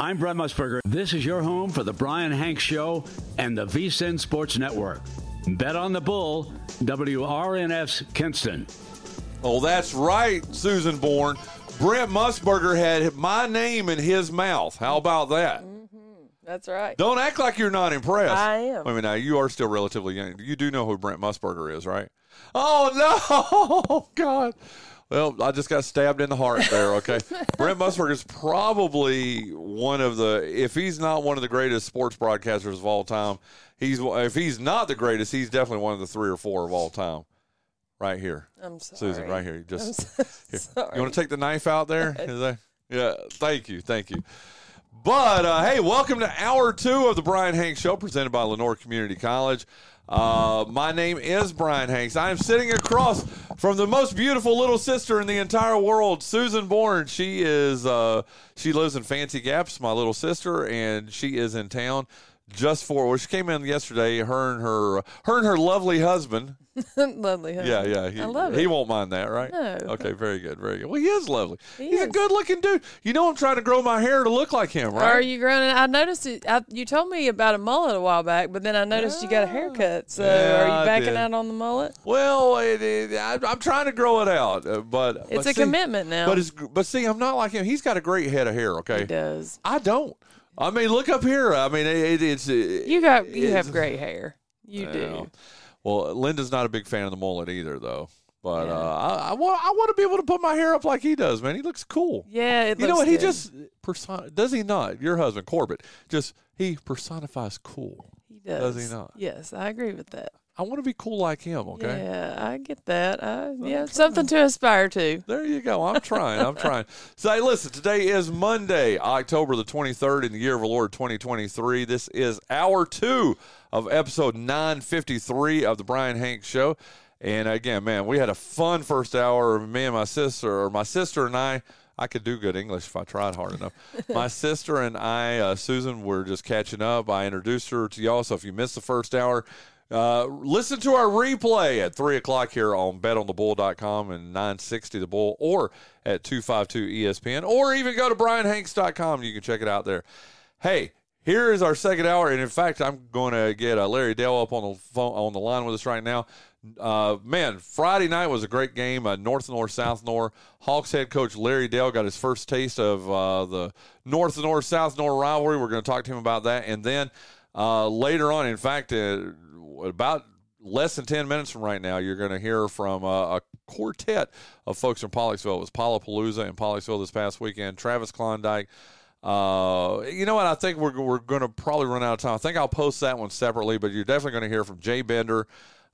I'm Brent Musburger. This is your home for the Brian Hanks Show and the VSiN Sports Network. Bet on the Bull, WRNF's Kinston. Oh, that's right, Susan Bourne. Brent Musburger had my name in his mouth. How about that? Mm-hmm. That's right. Don't act like you're not impressed. I am. I mean, now, you are still relatively young. You do know who Brent Musburger is, right? Oh, no. Oh, God. Well, I just got stabbed in the heart there, okay? Brent Musburger is probably one of the, if he's not one of the greatest sports broadcasters of all time, if he's not the greatest, he's definitely one of the 3 or 4 of all time. Right here. I'm sorry. Susan, right here. Sorry. You want to take the knife out there? Yeah, thank you. But, hey, welcome to Hour 2 of the Brian Hanks Show, presented by Lenoir Community College. My name is Brian Hanks. I am sitting across from the most beautiful little sister in the entire world, Susan Bourne. She is she lives in Fancy Gaps, my little sister, and she is in town. Just for well, she came in yesterday. Her and her lovely husband. Lovely husband. Yeah. I love it. He won't mind that, right? No. Okay, very good. Well, he is lovely. He's a good-looking dude. You know, I'm trying to grow my hair to look like him, right? Are you growing? I noticed you told me about a mullet a while back, but then I noticed you got a haircut. So are you backing out on the mullet? Well, I'm trying to grow it out, but it's a commitment now. But see, I'm not like him. He's got a great head of hair. Okay, he does. I don't. I mean, look up here. I mean, you have great hair. You do. Well, Linda's not a big fan of the mullet either, though. But I want to be able to put my hair up like he does, man. He looks cool. Yeah, it looks good. You know what? He just does he not? Your husband, Corbett, he personifies cool. He does. Does he not? Yes, I agree with that. I want to be cool like him, okay? Yeah, I get that. Something to aspire to. There you go. I'm trying. So, hey, listen, today is Monday, October the 23rd in the year of our Lord 2023. This is Hour 2 of Episode 953 of the Brian Hanks Show. And, again, man, we had a fun first hour. My sister and I could do good English if I tried hard enough. My sister and I, Susan, were just catching up. I introduced her to y'all, so if you missed the first hour, listen to our replay at 3 o'clock here on betonthebull.com and 960 The Bull or at 252 ESPN, or even go to brianhanks.com. You can check it out there. Hey, here is our second hour, and in fact, I'm going to get Larry Dale up on the phone, on the line with us right now. Man, Friday night was a great game. North Lenoir, South Lenoir. Hawks head coach Larry Dale got his first taste of the North Lenoir, South Lenoir rivalry. We're going to talk to him about that, and then later on, in fact, about less than 10 minutes from right now, you're going to hear from a quartet of folks from Pollocksville. It was Pollapalooza in Pollocksville this past weekend. Travis Klondike. You know what? I think we're going to probably run out of time. I think I'll post that one separately, but you're definitely going to hear from Jay Bender,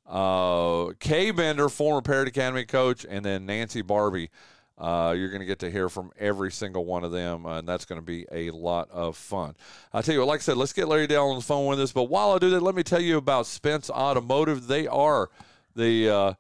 Kay Bender, former Parrott Academy coach, and then Nancy Barbee. You're going to get to hear from every single one of them, and that's going to be a lot of fun. I tell you what, like I said, let's get Larry Dale on the phone with us. But while I do that, let me tell you about Spence Automotive. They are the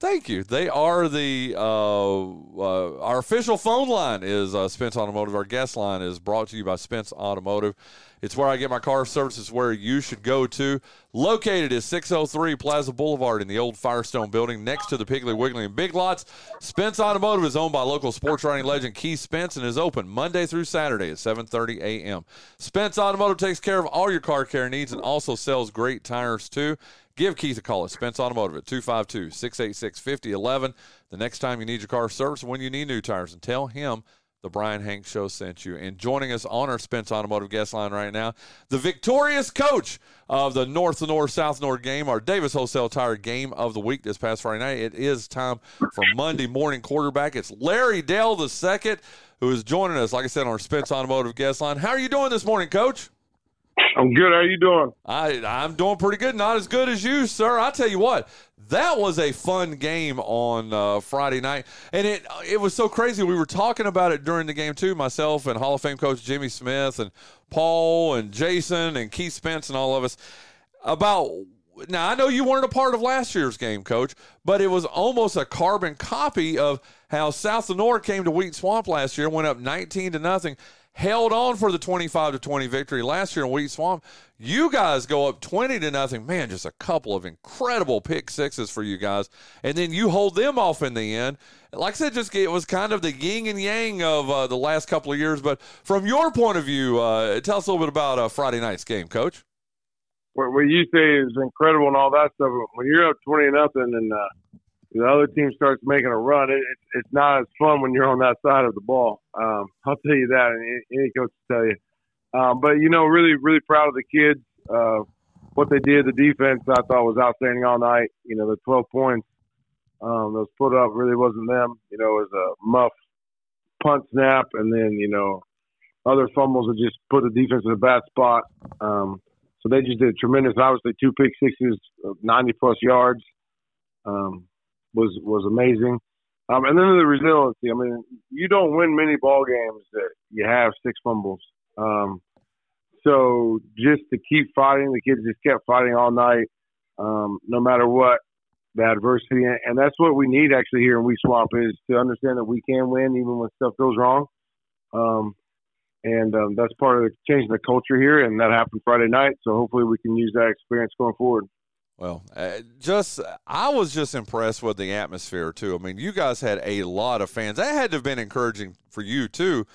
thank you. They are the our official phone line is Spence Automotive. Our guest line is brought to you by Spence Automotive. It's where I get my car service. It's where you should go to. Located at 603 Plaza Boulevard in the old Firestone building next to the Piggly Wiggly and Big Lots. Spence Automotive is owned by local sports riding legend Keith Spence and is open Monday through Saturday at 7:30 a.m. Spence Automotive takes care of all your car care needs and also sells great tires, too. Give Keith a call at Spence Automotive at 252-686-5011 the next time you need your car service when you need new tires, and tell him the Brian Hanks Show sent you. And joining us on our Spence Automotive guest line right now, the victorious coach of the North Lenoir, South Lenoir game, our Davis Wholesale Tire game of the week this past Friday night. It is time for Monday Morning Quarterback. It's Larry Dale II, who is joining us, like I said, on our Spence Automotive guest line. How are you doing this morning, Coach? I'm good. How are you doing? I'm doing pretty good. Not as good as you, sir. I tell you what, that was a fun game on Friday night, and it was so crazy. We were talking about it during the game too, myself and Hall of Fame coach Jimmy Smith and Paul and Jason and Keith Spence and all of us, about Now, I know you weren't a part of last year's game, Coach, but it was almost a carbon copy of how South Lenoir came to Wheat Swamp last year, went up 19-0, held on for the 25-20 victory last year in Wheat Swamp. You guys go up 20-0. Man, just a couple of incredible pick sixes for you guys. And then you hold them off in the end. Like I said, just it was kind of the yin and yang of the last couple of years. But from your point of view, tell us a little bit about Friday night's game, Coach. What you say is incredible and all that stuff. When you're up 20-0 and the other team starts making a run, it's not as fun when you're on that side of the ball. I'll tell you that, and any coach will tell you. But, you know, really, really proud of the kids. What they did, the defense, I thought was outstanding all night. You know, the 12 points that was put up really wasn't them. You know, it was a muff punt snap, and then, you know, other fumbles that just put the defense in a bad spot. So they just did tremendous. Obviously, 2 pick sixes, 90-plus yards was amazing. And then the resiliency. I mean, you don't win many ball games that you have 6 fumbles. So just to keep fighting, the kids just kept fighting all night, no matter what the adversity. And that's what we need actually here in Wheat Swamp is to understand that we can win even when stuff goes wrong. And that's part of changing the culture here, and that happened Friday night. So hopefully we can use that experience going forward. Well, I was just impressed with the atmosphere too. I mean, you guys had a lot of fans. That had to have been encouraging for you too,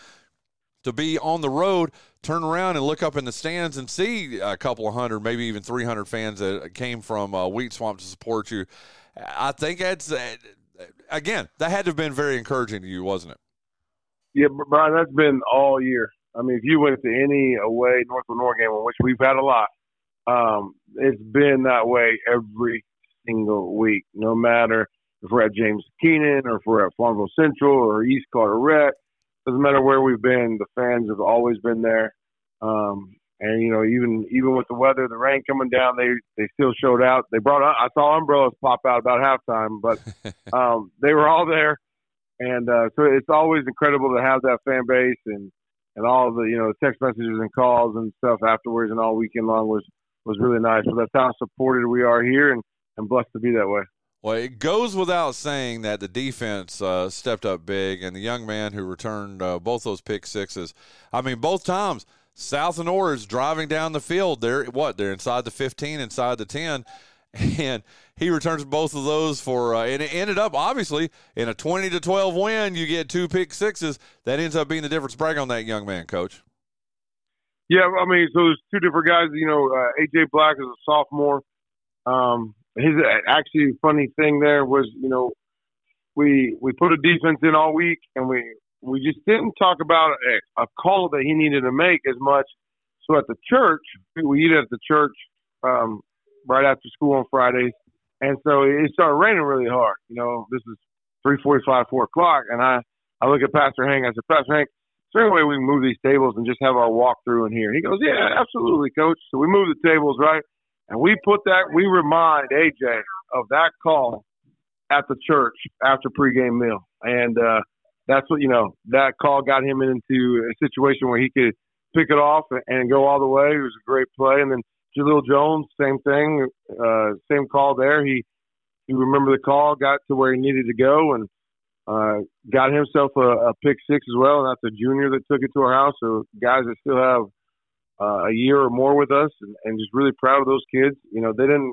to be on the road, turn around and look up in the stands and see a couple of hundred, maybe even 300 fans that came from Wheat Swamp to support you. I think that's again, that had to have been very encouraging to you, wasn't it? Yeah, Brian, that's been all year. I mean, if you went to any away North Lenoir game, which we've had a lot, it's been that way every single week, no matter if we're at James Keenan or if we're at Farmville Central or East Carteret. Doesn't matter where we've been, the fans have always been there. And, you know, even with the weather, the rain coming down, they still showed out. They brought – I saw umbrellas pop out about halftime, but they were all there. And so it's always incredible to have that fan base and all the, you know, text messages and calls and stuff afterwards and all weekend long was really nice. So that's how supported we are here and blessed to be that way. Well, it goes without saying that the defense stepped up big, and the young man who returned both those pick sixes. I mean, both times, South Lenoir is driving down the field. They're inside the 15, inside the 10. And he returns both of those for and it ended up, obviously, in a 20-12 win. You get 2 pick sixes. That ends up being the difference. Brag on that young man, Coach. Yeah, I mean, so there's 2 different guys. You know, A.J. Black is a sophomore. His actually funny thing there was, you know, we put a defense in all week, and we just didn't talk about a call that he needed to make as much. So at the church, we eat at the church right after school on Fridays. And so it started raining really hard. You know, this is 3:45, 4 o'clock. And I look at Pastor Hank. I said, Pastor Hank, is there any way we can move these tables and just have our walkthrough in here? And he goes, yeah, absolutely, Coach. So we moved the tables, right? And we remind AJ of that call at the church after pregame meal. And that's what, you know, that call got him into a situation where he could pick it off and go all the way. It was a great play. And then Jaleel Jones, same thing, same call there. He remembered the call, got to where he needed to go, and got himself a pick six as well. And that's a junior that took it to our house. So guys that still have a year or more with us, and just really proud of those kids. You know, they don't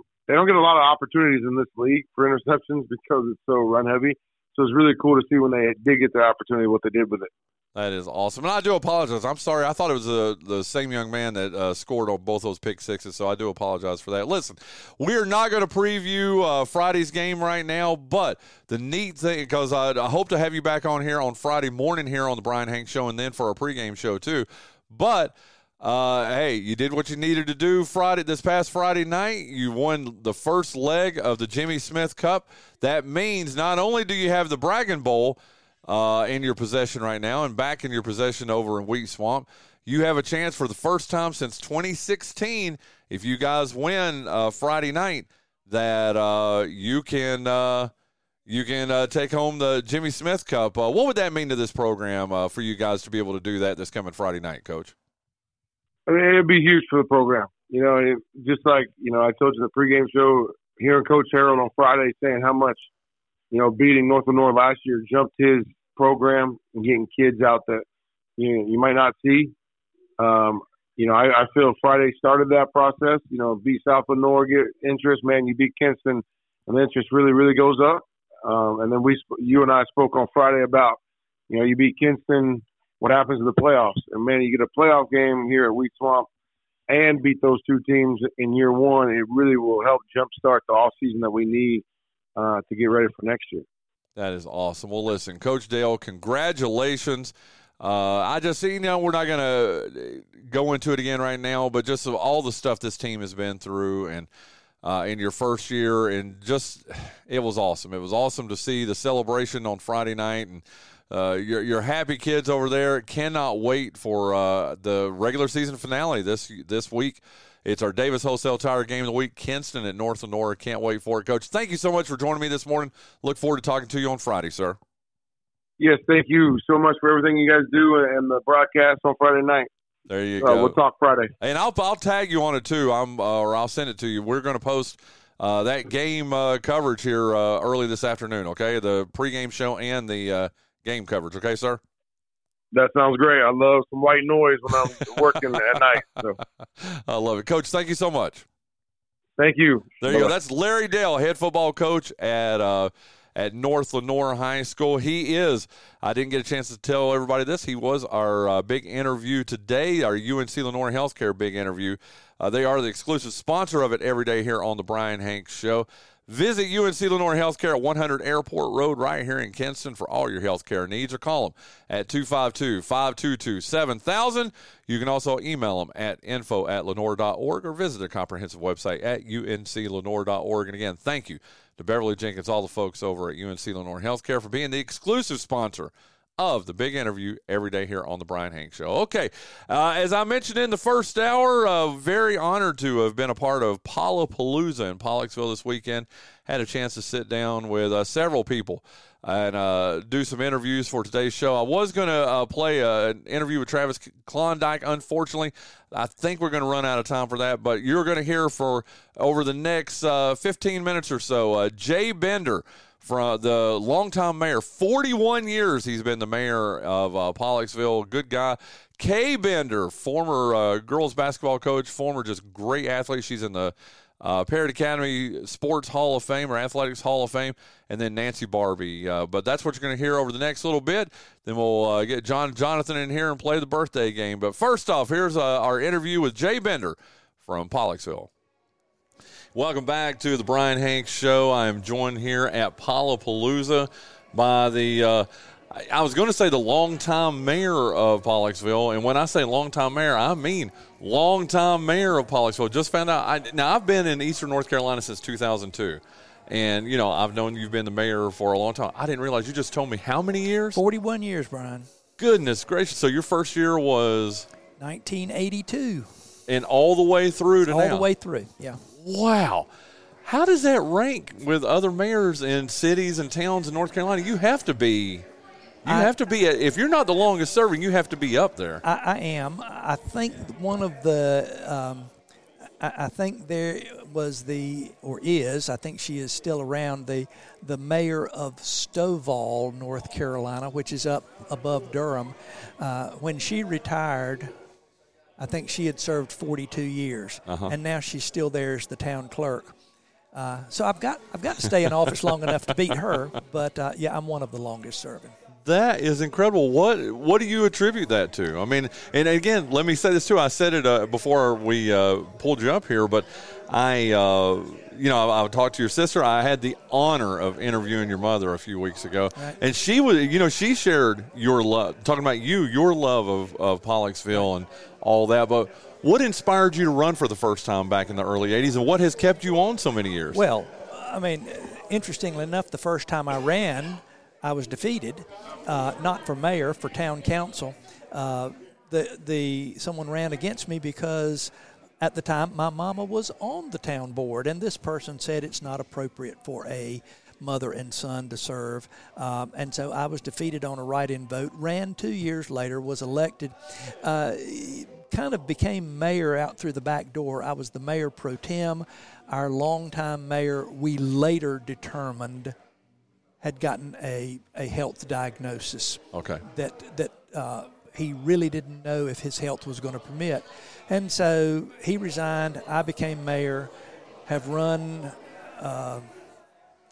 get a lot of opportunities in this league for interceptions because it's so run heavy. So it's really cool to see when they did get the opportunity, what they did with it. That is awesome. And I do apologize. I'm sorry. I thought it was the same young man that scored on both those pick sixes, so I do apologize for that. Listen, we're not going to preview Friday's game right now, but the neat thing, because I hope to have you back on here on Friday morning here on the Brian Hanks Show and then for our pregame show too. But – hey, you did what you needed to do this past Friday night. You won the first leg of the Jimmy Smith Cup. That means not only do you have the Bragging Bowl in your possession right now and back in your possession over in Wheat Swamp, you have a chance for the first time since 2016, if you guys win Friday night, that you can take home the Jimmy Smith Cup. What would that mean to this program for you guys to be able to do that this coming Friday night, Coach? I mean, it'd be huge for the program. You know, it, just like, you know, I told you in the pregame show, hearing Coach Harold on Friday saying how much, you know, beating North Lenoir last year jumped his program and getting kids out that you might not see. You know, I feel Friday started that process. You know, beat South Lenoir, get interest, man. You beat Kinston, and the interest really, really goes up. And then you and I spoke on Friday about, you know, you beat Kinston, what happens in the playoffs? And, man, you get a playoff game here at Wheat Swamp and beat those two teams in year one, it really will help jumpstart the offseason that we need to get ready for next year. That is awesome. Well, listen, Coach Dale, congratulations. I just, you know, we're not going to go into it again right now, but just all the stuff this team has been through and in your first year, and just it was awesome. It was awesome to see the celebration on Friday night, and your happy kids over there cannot wait for the regular season finale this week. It's our Davis Wholesale Tire Game of the Week, Kinston at North Lenoir. Can't wait for it, Coach. Thank you so much for joining me this morning. Look forward to talking to you on Friday, sir. Yes, thank you so much for everything you guys do and the broadcast on Friday night. There you go. We'll talk Friday. And I'll tag you on it, too, or I'll send it to you. We're going to post that game coverage here early this afternoon, okay, the pregame show and the game coverage, okay, sir? That sounds great. I love some white noise when I'm working at night. So. I love it. Coach, thank you so much. Thank you. There you go. That's Larry Dale, head football coach at North Lenoir High School. He is, I didn't get a chance to tell everybody this, he was our big interview today, our UNC Lenoir Health Care big interview. They are the exclusive sponsor of it every day here on the Brian Hanks Show. Visit UNC Lenoir Healthcare at 100 Airport Road right here in Kinston for all your healthcare needs, or call them at 252-522-7000. You can also email them at info@lenoir.org or visit their comprehensive website at unclenoir.org. And again, thank you to Beverly Jenkins, all the folks over at UNC Lenoir Healthcare for being the exclusive sponsor of the big interview every day here on the Brian Hanks Show. Okay, as I mentioned in the first hour, very honored to have been a part of Pollapalooza in Pollocksville this weekend. Had a chance to sit down with several people and do some interviews for today's show. I was going to play an interview with Travis Klondike. Unfortunately, I think we're going to run out of time for that, but you're going to hear for over the next 15 minutes or so, Jay Bender, from the longtime mayor. 41 years he's been the mayor of Pollocksville. Good guy. Kay Bender, former girls basketball coach, former just great athlete. She's in the Parrott Academy Sports Hall of Fame or Athletics Hall of Fame. And then Nancy Barbee. But that's what you're going to hear over the next little bit. Then we'll get Jonathan in here and play the birthday game. But first off, here's our interview with Jay Bender from Pollocksville. Welcome back to the Brian Hanks Show. I am joined here at Pollapalooza by the, I was going to say the longtime mayor of Pollocksville. And when I say longtime mayor, I mean longtime mayor of Pollocksville. Just found out, now I've been in Eastern North Carolina since 2002. And, you know, I've known you've been the mayor for a long time. I didn't realize you just told me how many years? 41 years, Brian. Goodness gracious. So your first year was? 1982. And all the way through to all now? All the way through, yeah. Wow. How does that rank with other mayors in cities and towns in North Carolina? You have to be, if you're not the longest serving, you have to be up there. I am. I think one of the, I think there was I think she is still around, the mayor of Stovall, North Carolina, which is up above Durham. When she retired, I think she had served 42 years, and now she's still there as the town clerk. So I've got to stay in office long enough to beat her, but yeah, I'm one of the longest serving. That is incredible. What do you attribute that to? I mean, and again, let me say this too. I said it before we pulled you up here, but I talked to your sister. I had the honor of interviewing your mother a few weeks ago, right. And she was, she shared your love, talking about your love of Pollocksville and all that. But what inspired you to run for the first time back in the early 80s, and what has kept you on so many years? Well, I mean, interestingly enough, the first time I ran, I was defeated, not for mayor, for town council. Someone ran against me because at the time, my mama was on the town board, and this person said it's not appropriate for a mother and son to serve. And so I was defeated on a write-in vote, ran 2 years later, was elected, kind of became mayor out through the back door. I was the mayor pro tem. Our longtime mayor, we later determined, had gotten a health diagnosis. Okay. That he really didn't know if his health was going to permit. And so he resigned. I became mayor, have run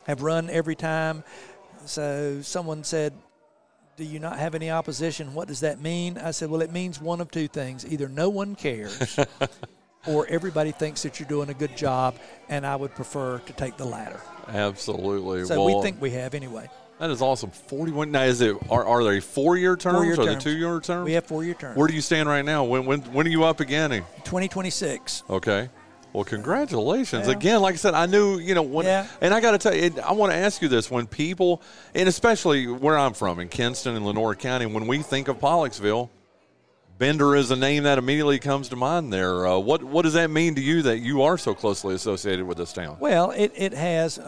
every time. So someone said, "Do you not have any opposition? What does that mean?" I said, "Well, it means one of two things. Either no one cares or everybody thinks that you're doing a good job, and I would prefer to take the latter." Absolutely. So we think we have anyway. That is awesome. 41. Now, is it? Are they 4-year terms? Four-year terms. Are they 2-year terms? We have 4-year terms. Where do you stand right now? When are you up again? 2026. Okay. Well, congratulations again. Like I said, I knew and I got to tell you, I want to ask you this: when people, and especially where I'm from in Kinston and Lenoir County, when we think of Pollocksville, Bender is a name that immediately comes to mind there. What does that mean to you that you are so closely associated with this town? Well, it has.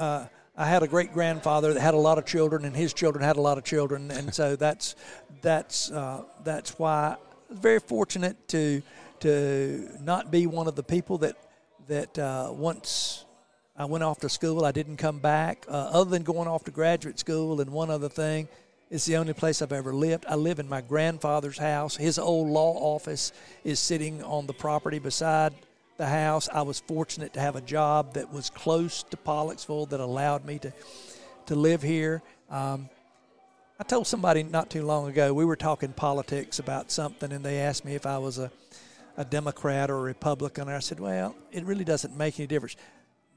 I had a great-grandfather that had a lot of children, and his children had a lot of children, and so that's why I was very fortunate to not be one of the people that once I went off to school, I didn't come back. Other than going off to graduate school and one other thing, it's the only place I've ever lived. I live in my grandfather's house. His old law office is sitting on the property beside the house. I was fortunate to have a job that was close to Pollocksville that allowed me to live here. I told somebody not too long ago, we were talking politics about something, and they asked me if I was a Democrat or a Republican. And I said, well, it really doesn't make any difference.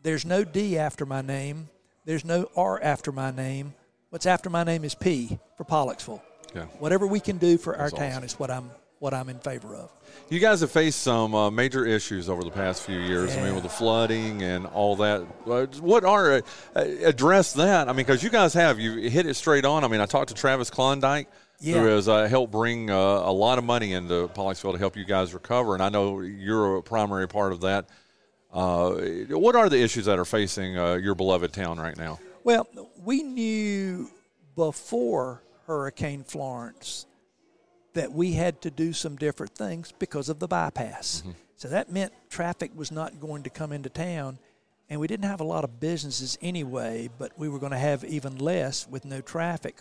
There's no D after my name. There's no R after my name. What's after my name is P for Pollocksville. Yeah. Whatever we can do for our town is what I'm in favor of. You guys have faced some major issues over the past few years. Yeah. I mean, with the flooding and all that. Address that. I mean, because you guys you hit it straight on. I mean, I talked to Travis Klondike, who has helped bring a lot of money into Pollocksville to help you guys recover, and I know you're a primary part of that. What are the issues that are facing your beloved town right now? Well, we knew before Hurricane Florence that we had to do some different things because of the bypass. Mm-hmm. So that meant traffic was not going to come into town, and we didn't have a lot of businesses anyway, but we were going to have even less with no traffic.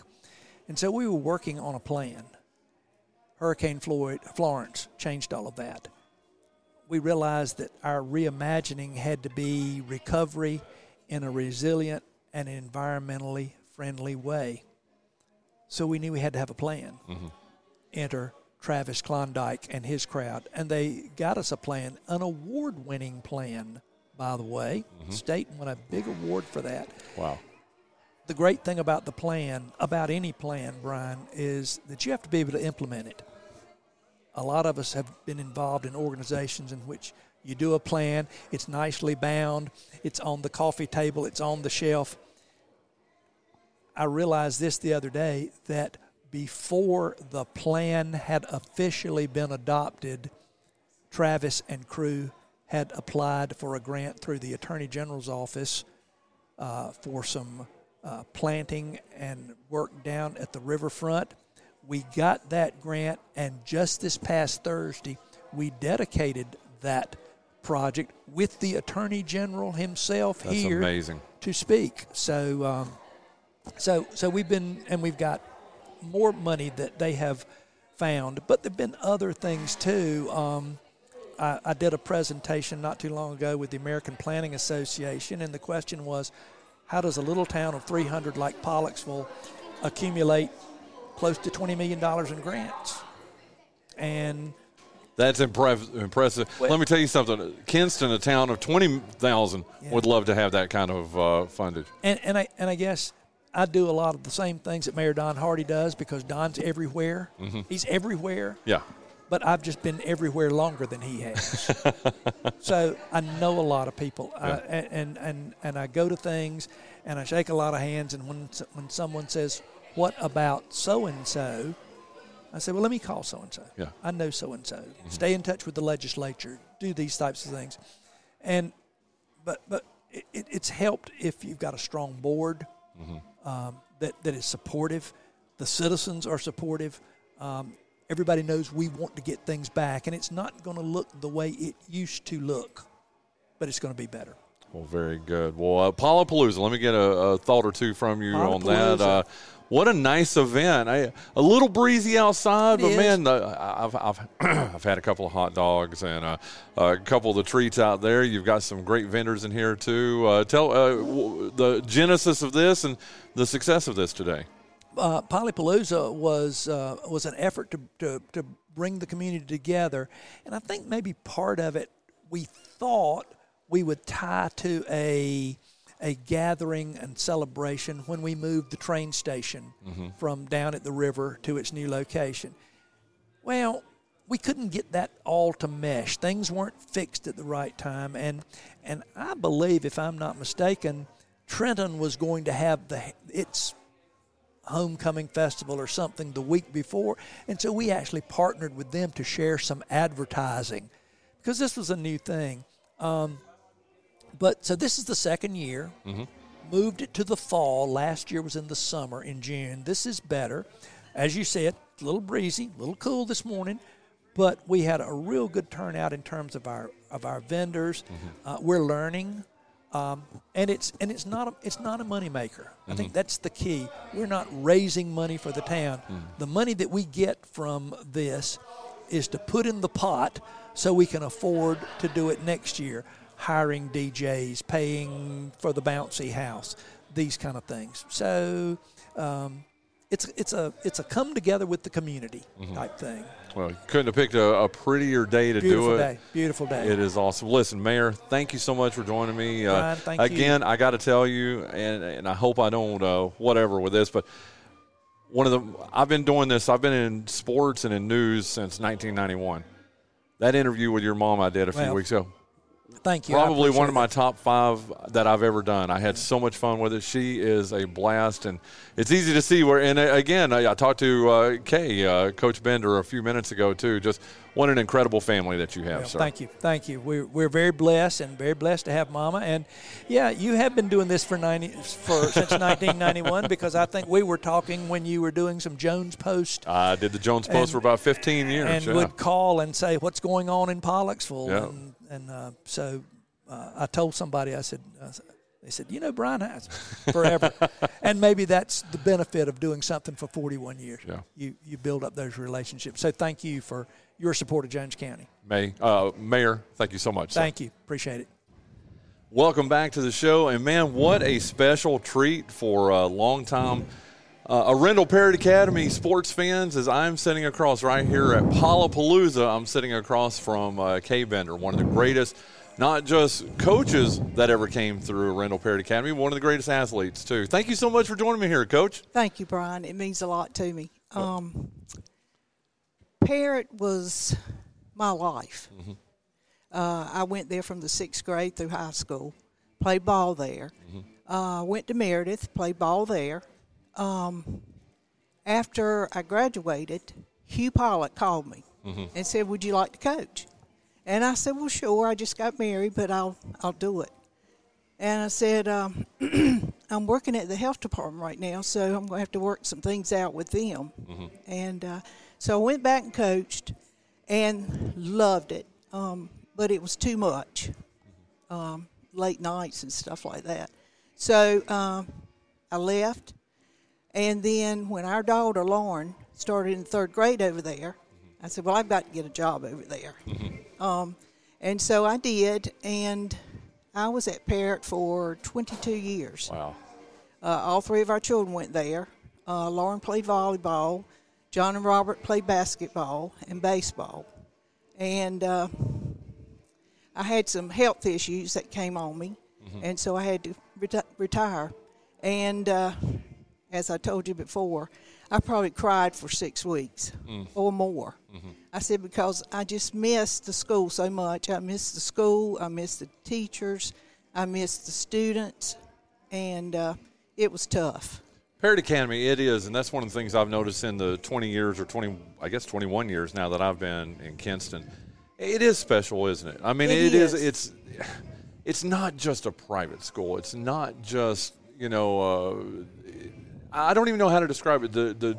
And so we were working on a plan. Hurricane Florence changed all of that. We realized that our reimagining had to be recovery in a resilient and environmentally friendly way. So we knew we had to have a plan. Mm-hmm. Enter Travis Klondike and his crowd. And they got us a plan, an award-winning plan, by the way. Mm-hmm. State won a big award for that. Wow. The great thing about the plan, about any plan, Brian, is that you have to be able to implement it. A lot of us have been involved in organizations in which you do a plan, it's nicely bound, it's on the coffee table, it's on the shelf. I realized this the other day, that before the plan had officially been adopted, Travis and crew had applied for a grant through the Attorney General's office for some planting and work down at the riverfront. We got that grant, and just this past Thursday, we dedicated that project with the Attorney General himself. That's here amazing. To speak. So, so we've been, and we've got more money that they have found, but there've been other things too. I did a presentation not too long ago with the American Planning Association, and the question was, how does a little town of 300 like Pollocksville accumulate close to $20 million in grants? And that's impressive. Well, let me tell you something. Kinston, a town of 20,000, would love to have that kind of fundage. And I guess I do a lot of the same things that Mayor Don Hardy does, because Don's everywhere. Mm-hmm. He's everywhere. Yeah. But I've just been everywhere longer than he has. So I know a lot of people. Yeah. And I go to things, and I shake a lot of hands, and when someone says, what about so-and-so, I say, well, let me call so-and-so. Yeah. I know so-and-so. Mm-hmm. Stay in touch with the legislature. Do these types of things. And But it's helped if you've got a strong board. mm-hmm. that is supportive. The citizens are supportive. Everybody knows we want to get things back, and it's not going to look the way it used to look, but it's going to be better. Well, very good. Well, Pollapalooza, let me get a thought or two from you on that. What a nice event. A little breezy outside, but, man, I've had a couple of hot dogs and a couple of the treats out there. You've got some great vendors in here, too. Tell the genesis of this and the success of this today. Pollapalooza was an effort to bring the community together, and I think maybe part of it we thought we would tie to a gathering and celebration when we moved the train station mm-hmm. from down at the river to its new location. Well, we couldn't get that all to mesh. Things weren't fixed at the right time, and I believe, if I'm not mistaken, Trenton was going to have its homecoming festival or something the week before, and so we actually partnered with them to share some advertising because this was a new thing. But so this is the second year. Mm-hmm. Moved it to the fall. Last year was in the summer in June. This is better. As you said, it's a little breezy, a little cool this morning, but we had a real good turnout in terms of our vendors. Mm-hmm. We're learning. And it's not a moneymaker. Mm-hmm. I think that's the key. We're not raising money for the town. Mm-hmm. The money that we get from this is to put in the pot so we can afford to do it next year, hiring DJs, paying for the bouncy house, these kind of things. So it's a come together with the community mm-hmm. type thing. Well, you couldn't have picked a prettier day to do it. Beautiful day. It is awesome. Listen, Mayor, thank you so much for joining me. Brian, thank you again. I got to tell you, and I hope I don't whatever with this, but I've been doing this. I've been in sports and in news since 1991. That interview with your mom I did a few weeks ago. Thank you. Probably one of my top five that I've ever done. I had so much fun with it. She is a blast, and it's easy to see where. And again, I talked to Kay, Coach Bender, a few minutes ago too. Just what an incredible family that you have, sir. Thank you. We're very blessed to have Mama. And yeah, you have been doing this since 1991 because I think we were talking when you were doing some Jones Post. I did the Jones Post for about 15 years, and would call and say, "What's going on in Pollocksville?" Yeah. And so I told somebody, they said, you know, Brian Hanks forever. And maybe that's the benefit of doing something for 41 years. Yeah. You build up those relationships. So thank you for your support of Jones County. Mayor, thank you so much. Thank you. Appreciate it. Welcome back to the show. And, man, what a special treat for a longtime Rendell Parrott Academy sports fans, as I'm sitting across right here at Pollapalooza, I'm sitting across from Kay Bender, one of the greatest, not just coaches that ever came through Rendell Parrott Academy, one of the greatest athletes, too. Thank you so much for joining me here, Coach. Thank you, Brian. It means a lot to me. Parrott was my life. Mm-hmm. I went there from the 6th grade through high school, played ball there. Mm-hmm. Went to Meredith, played ball there. After I graduated, Hugh Pollock called me mm-hmm. and said, "Would you like to coach?" And I said, "Well, sure. I just got married, but I'll do it." And I said, "I'm working at the health department right now, so I'm going to have to work some things out with them." Mm-hmm. And so I went back and coached, and loved it, but it was too much, late nights and stuff like that. So I left. And then when our daughter, Lauren, started in 3rd grade over there, I said, well, I've got to get a job over there. Mm-hmm. And so I did, and I was at Parrott for 22 years. Wow. All three of our children went there. Lauren played volleyball. John and Robert played basketball and baseball. And I had some health issues that came on me, mm-hmm. and so I had to retire. And as I told you before, I probably cried for 6 weeks or more. Mm-hmm. I said, because I just missed the school so much. I missed the school. I missed the teachers. I missed the students. And it was tough. Parrott Academy, it is. And that's one of the things I've noticed in the 20 years or 21 years now that I've been in Kinston. It is special, isn't it? I mean, it is. It's not just a private school. It's not just you know, I don't even know how to describe it. The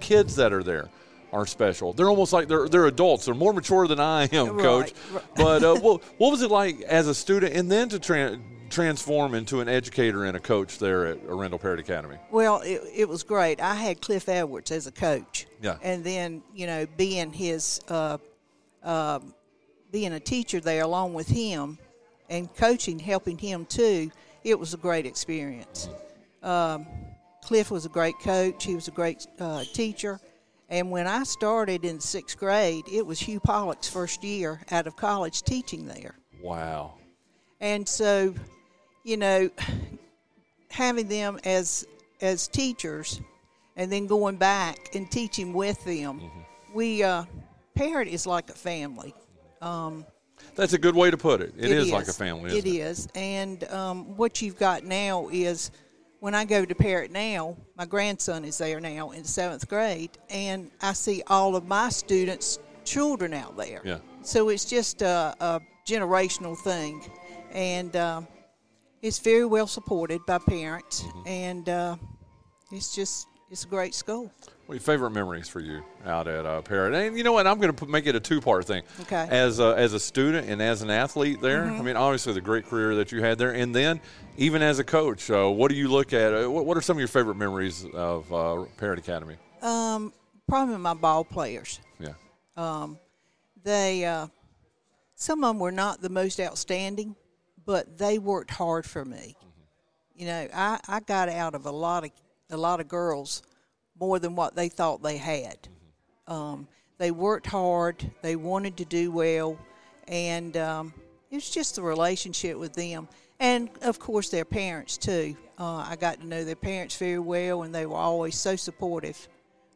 kids that are there are special. They're almost like they're adults. They're more mature than I am, right, Coach. Right. But what was it like as a student, and then to transform into an educator and a coach there at Rendell Parrott Academy? Well, it was great. I had Cliff Edwards as a coach. Yeah. And then, you know, being his being a teacher there along with him and coaching, helping him too, it was a great experience. Cliff was a great coach. He was a great teacher. And when I started in 6th grade, it was Hugh Pollock's first year out of college teaching there. Wow. And so, you know, having them as teachers and then going back and teaching with them, mm-hmm. Parrott is like a family. That's a good way to put it. It is like a family, isn't it? It is. And what you've got now is, when I go to Parrott now, my grandson is there now in 7th grade, and I see all of my students' children out there. Yeah. So it's just a generational thing, and it's very well supported by parents, mm-hmm. and it's a great school. What are your favorite memories for you out at Parrott? And you know what, I'm going to make it a two-part thing. Okay. As a student and as an athlete there, mm-hmm. I mean, obviously the great career that you had there, and then even as a coach, what do you look at? What are some of your favorite memories of Parrott Academy? Probably my ball players. Yeah. Some of them were not the most outstanding, but they worked hard for me. Mm-hmm. You know, I got out of a lot of girls more than what they thought they had. Mm-hmm. They worked hard. They wanted to do well. And it's just the relationship with them. And, of course, their parents, too. I got to know their parents very well, and they were always so supportive.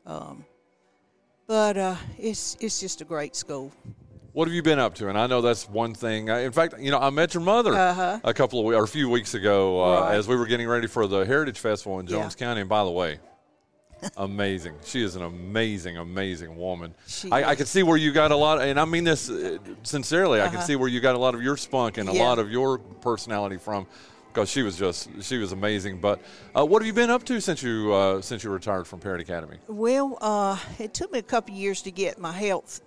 But it's just a great school. What have you been up to? And I know that's one thing. In fact, you know, I met your mother uh-huh. A few weeks ago right. as we were getting ready for the Heritage Festival in Jones yeah. County. And by the way, amazing. She is an amazing, amazing woman. I can see where you got a lot, and I mean this sincerely, uh-huh. I can see where you got a lot of your spunk and yeah. a lot of your personality from, because she was amazing. But what have you been up to since you retired from Parrott Academy? Well, it took me a couple years to get my health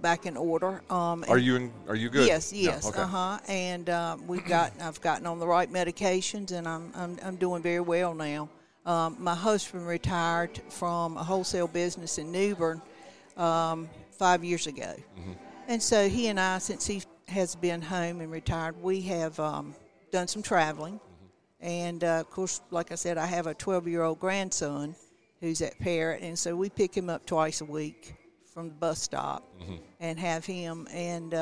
back in order. Are you good? Yes. No, okay. Uh-huh. And I've gotten on the right medications, and I'm doing very well now. My husband retired from a wholesale business in Newbern 5 years ago, mm-hmm. and so he and I, since he has been home and retired, we have done some traveling, mm-hmm. and of course, like I said, I have a 12-year-old grandson who's at Parrott, and so we pick him up twice a week from the bus stop, mm-hmm. and have him, and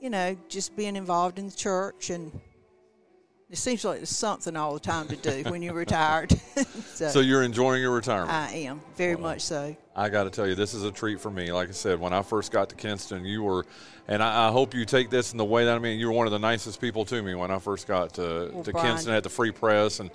you know, just being involved in the church. And it seems like there's something all the time to do when you're retired. So you're enjoying your retirement? I am, very much so. I got to tell you, this is a treat for me. Like I said, when I first got to Kinston, you were, and I hope you take this in the way that I mean, you were one of the nicest people to me when I first got to Kinston at the Free Press. And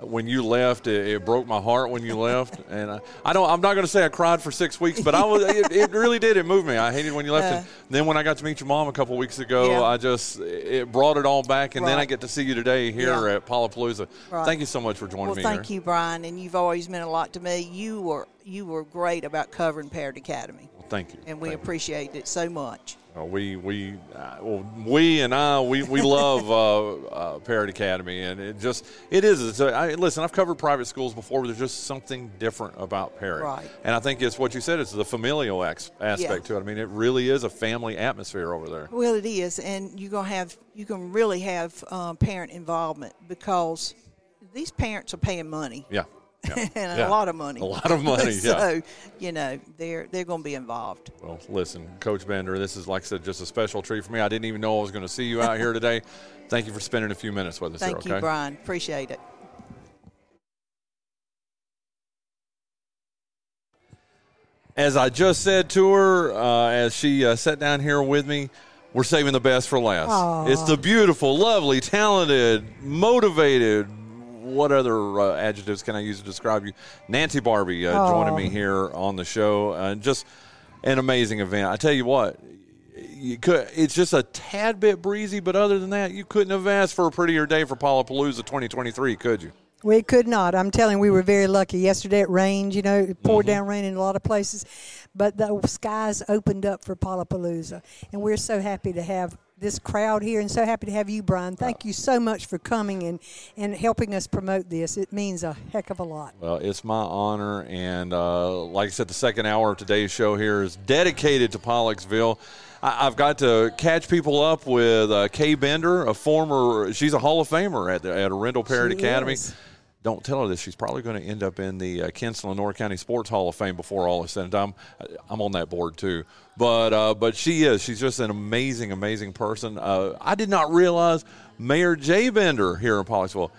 when you left, it broke my heart when you left. And I'm not going to say I cried for 6 weeks, but I was. It really did. It moved me. I hated when you left. And then when I got to meet your mom a couple weeks ago, yeah. it brought it all back. And right. then I get to see you today here yeah. at Pollapalooza. Right. Thank you so much for joining me. Well, thank you, Brian. And you've always meant a lot to me. You were great about covering Parrott Academy. Well, thank you. And we appreciate it so much. We love Parrott Academy, and listen, I've covered private schools before, but there's just something different about Parrott. Right. And I think it's what you said, it's the familial aspect yeah. to it. I mean, it really is a family atmosphere over there. Well, it is, and you can really have parent involvement, because these parents are paying money. Yeah. Yeah. And yeah. a lot of money. A lot of money, so, yeah. So, you know, they're going to be involved. Well, listen, Coach Bender, this is, like I said, just a special treat for me. I didn't even know I was going to see you out here today. Thank you for spending a few minutes with us here, okay? Thank you, Brian. Appreciate it. As I just said to her, as she sat down here with me, we're saving the best for last. Aww. It's the beautiful, lovely, talented, motivated, what other adjectives can I use to describe you? Nancy Barbee joining me here on the show. Just an amazing event. I tell you what, you could. It's just a tad bit breezy, but other than that, you couldn't have asked for a prettier day for Pollapalooza 2023, could you? We could not. I'm telling you, we were very lucky. Yesterday it rained, you know, it poured down rain in a lot of places. But the skies opened up for Pollapalooza, and we're so happy to have this crowd here and so happy to have you, Brian. Thank you so much for coming and helping us promote this. It means a heck of a lot. Well, it's my honor, and like I said, the second hour of today's show here is dedicated to Pollocksville. I've got to catch people up with Kay Bender, she's a Hall of Famer at Rendell Parrott Academy. Is. Don't tell her this. She's probably going to end up in the Kinston, Lenoir County Sports Hall of Fame before all is said and done. I'm on that board too. But she is. She's just an amazing, amazing person. I did not realize Mayor Jay Bender here in Pollocksville.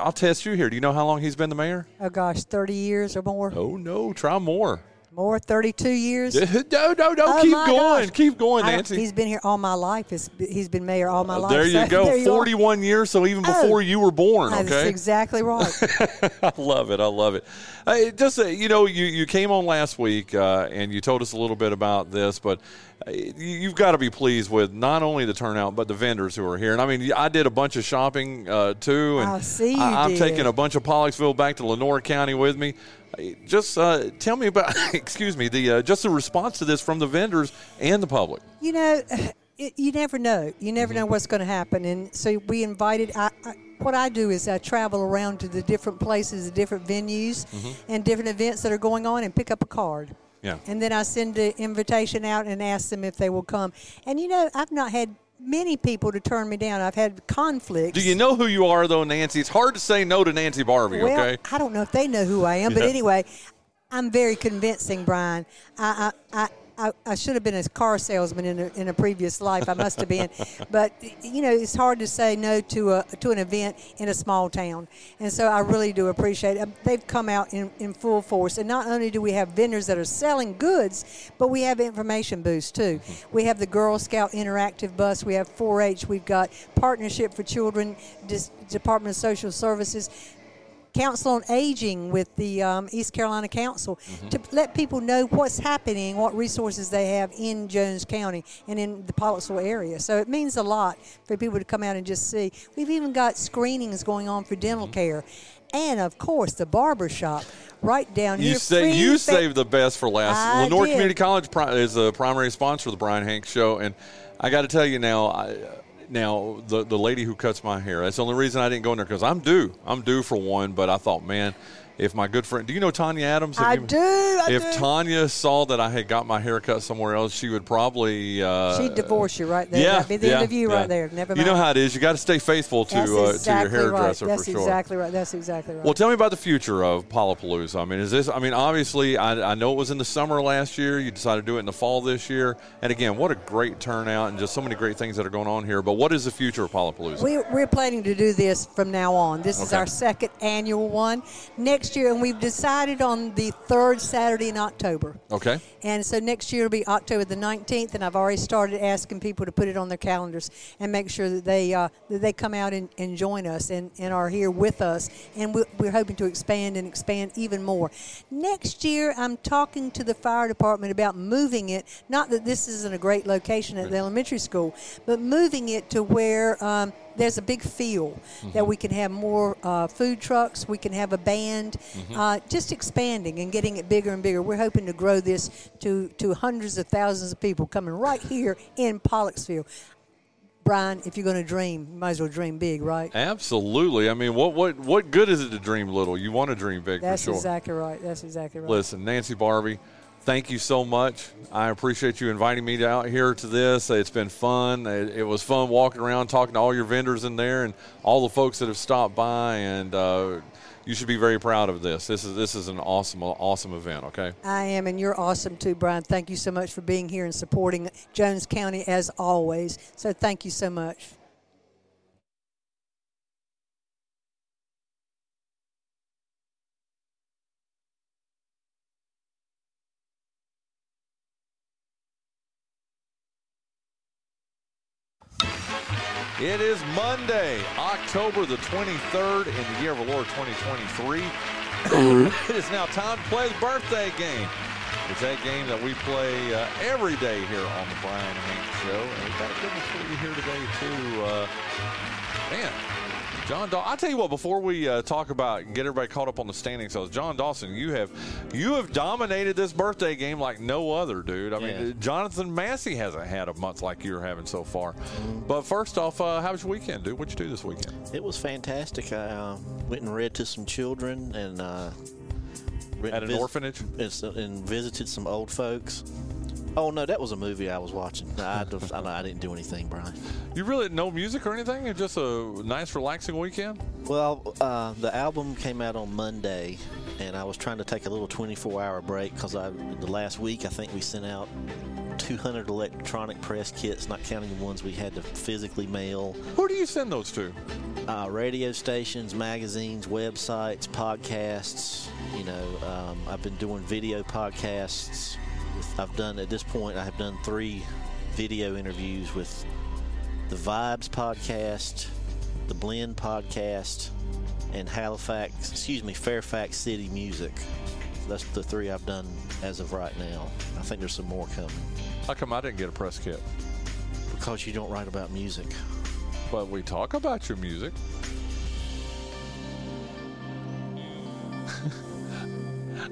I'll test you here. Do you know how long he's been the mayor? Oh, gosh, 30 years or more. Oh, no. Try more. More, 32 years? No. Keep going, Nancy. He's been here all my life. He's been mayor all my life. There you go. There 41 years, so even before you were born, okay? That's exactly right. I love it. Just, you know, you came on last week, and you told us a little bit about this, but you've got to be pleased with not only the turnout, but the vendors who are here. And, I mean, I did a bunch of shopping, too. And I see you I'm did. Taking a bunch of Pollocksville back to Lenoir County with me. Just tell me about, just the response to this from the vendors and the public. You know, you never know. You never know what's going to happen. And so we invited, what I do is I travel around to the different places, the different venues, and different events that are going on and pick up a card. Yeah. And then I send the invitation out and ask them if they will come. And, you know, I've not had many people to turn me down. I've had conflicts. Do you know who you are, though, Nancy? It's hard to say no to Nancy Barbee, okay? I don't know if they know who I am, but anyway, I'm very convincing, Brian. I should have been a car salesman in a previous life. I must have been. But, you know, it's hard to say no to an event in a small town. And so I really do appreciate it. They've come out in full force. And not only do we have vendors that are selling goods, but we have information booths, too. We have the Girl Scout Interactive Bus. We have 4-H. We've got Partnership for Children, Department of Social Services, Council on Aging with the East Carolina Council to let people know what's happening, what resources they have in Jones County and in the Pollocksville area. So it means a lot for people to come out and just see. We've even got screenings going on for dental care. And, of course, the barber shop right down here. You saved the best for last. Lenoir Community College is the primary sponsor of the Brian Hanks Show. And I got to tell you now, Now, the lady who cuts my hair, that's the only reason I didn't go in there, because I'm due for one, but I thought, man, if my good friend, do you know Tanya Adams? If Tanya saw that I had got my hair cut somewhere else, she would probably. She'd divorce you right there. Yeah. That'd be the end of you right there. Never mind. You know how it is. You got to stay faithful to your hairdresser for sure. That's exactly right. Well, tell me about the future of Pollapalooza. I mean, obviously, I know it was in the summer last year. You decided to do it in the fall this year. And again, what a great turnout and just so many great things that are going on here. But what is the future of Pollapalooza? We're planning to do this from now on. This is our second annual one. Next year, and we've decided on the third Saturday in October. Okay. And so next year will be October the 19th, and I've already started asking people to put it on their calendars and make sure that they come out and join us and are here with us. And we're hoping to expand even more. Next year, I'm talking to the fire department about moving it. Not that this isn't a great location at the elementary school, but moving it to where there's a big field that we can have more food trucks. We can have a band, just expanding and getting it bigger and bigger. We're hoping to grow this to hundreds of thousands of people coming right here in Pollocksville. Brian, if you're going to dream, you might as well dream big, right? Absolutely. I mean, what good is it to dream little? You want to dream big for sure. That's exactly right. Listen, Nancy Barbee, thank you so much. I appreciate you inviting me out here to this. It's been fun. It was fun walking around, talking to all your vendors in there and all the folks that have stopped by. And you should be very proud of this. This is an awesome, awesome event, okay? I am, and you're awesome too, Brian. Thank you so much for being here and supporting Jones County as always. So thank you so much. It is Monday, October the 23rd in the year of our Lord 2023. It is now time to play the birthday game. It's that game that we play every day here on the Brian Hanks Show. And we've got a good one for you here today, too. Man, John Dawson. I'll tell you what, before we talk about and get everybody caught up on the standings, John Dawson, you have dominated this birthday game like no other, dude. I mean, Jonathan Massey hasn't had a month like you're having so far. But first off, how was your weekend, dude? What'd you do this weekend? It was fantastic. I went and read to some children and at an orphanage? And visited some old folks. Oh, no, that was a movie I was watching. I didn't do anything, Brian. You really, no music or anything? It's just a nice, relaxing weekend? Well, the album came out on Monday, and I was trying to take a little 24-hour break because the last week I think we sent out 200 electronic press kits, not counting the ones we had to physically mail. Who do you send those to? Radio stations, magazines, websites, podcasts. You know, I've been doing video podcasts. At this point, I have done 3 video interviews with the Vibes podcast, the Blend podcast, and Fairfax City Music. So that's the 3 I've done as of right now. I think there's some more coming. How come I didn't get a press kit? Because you don't write about music. But we talk about your music.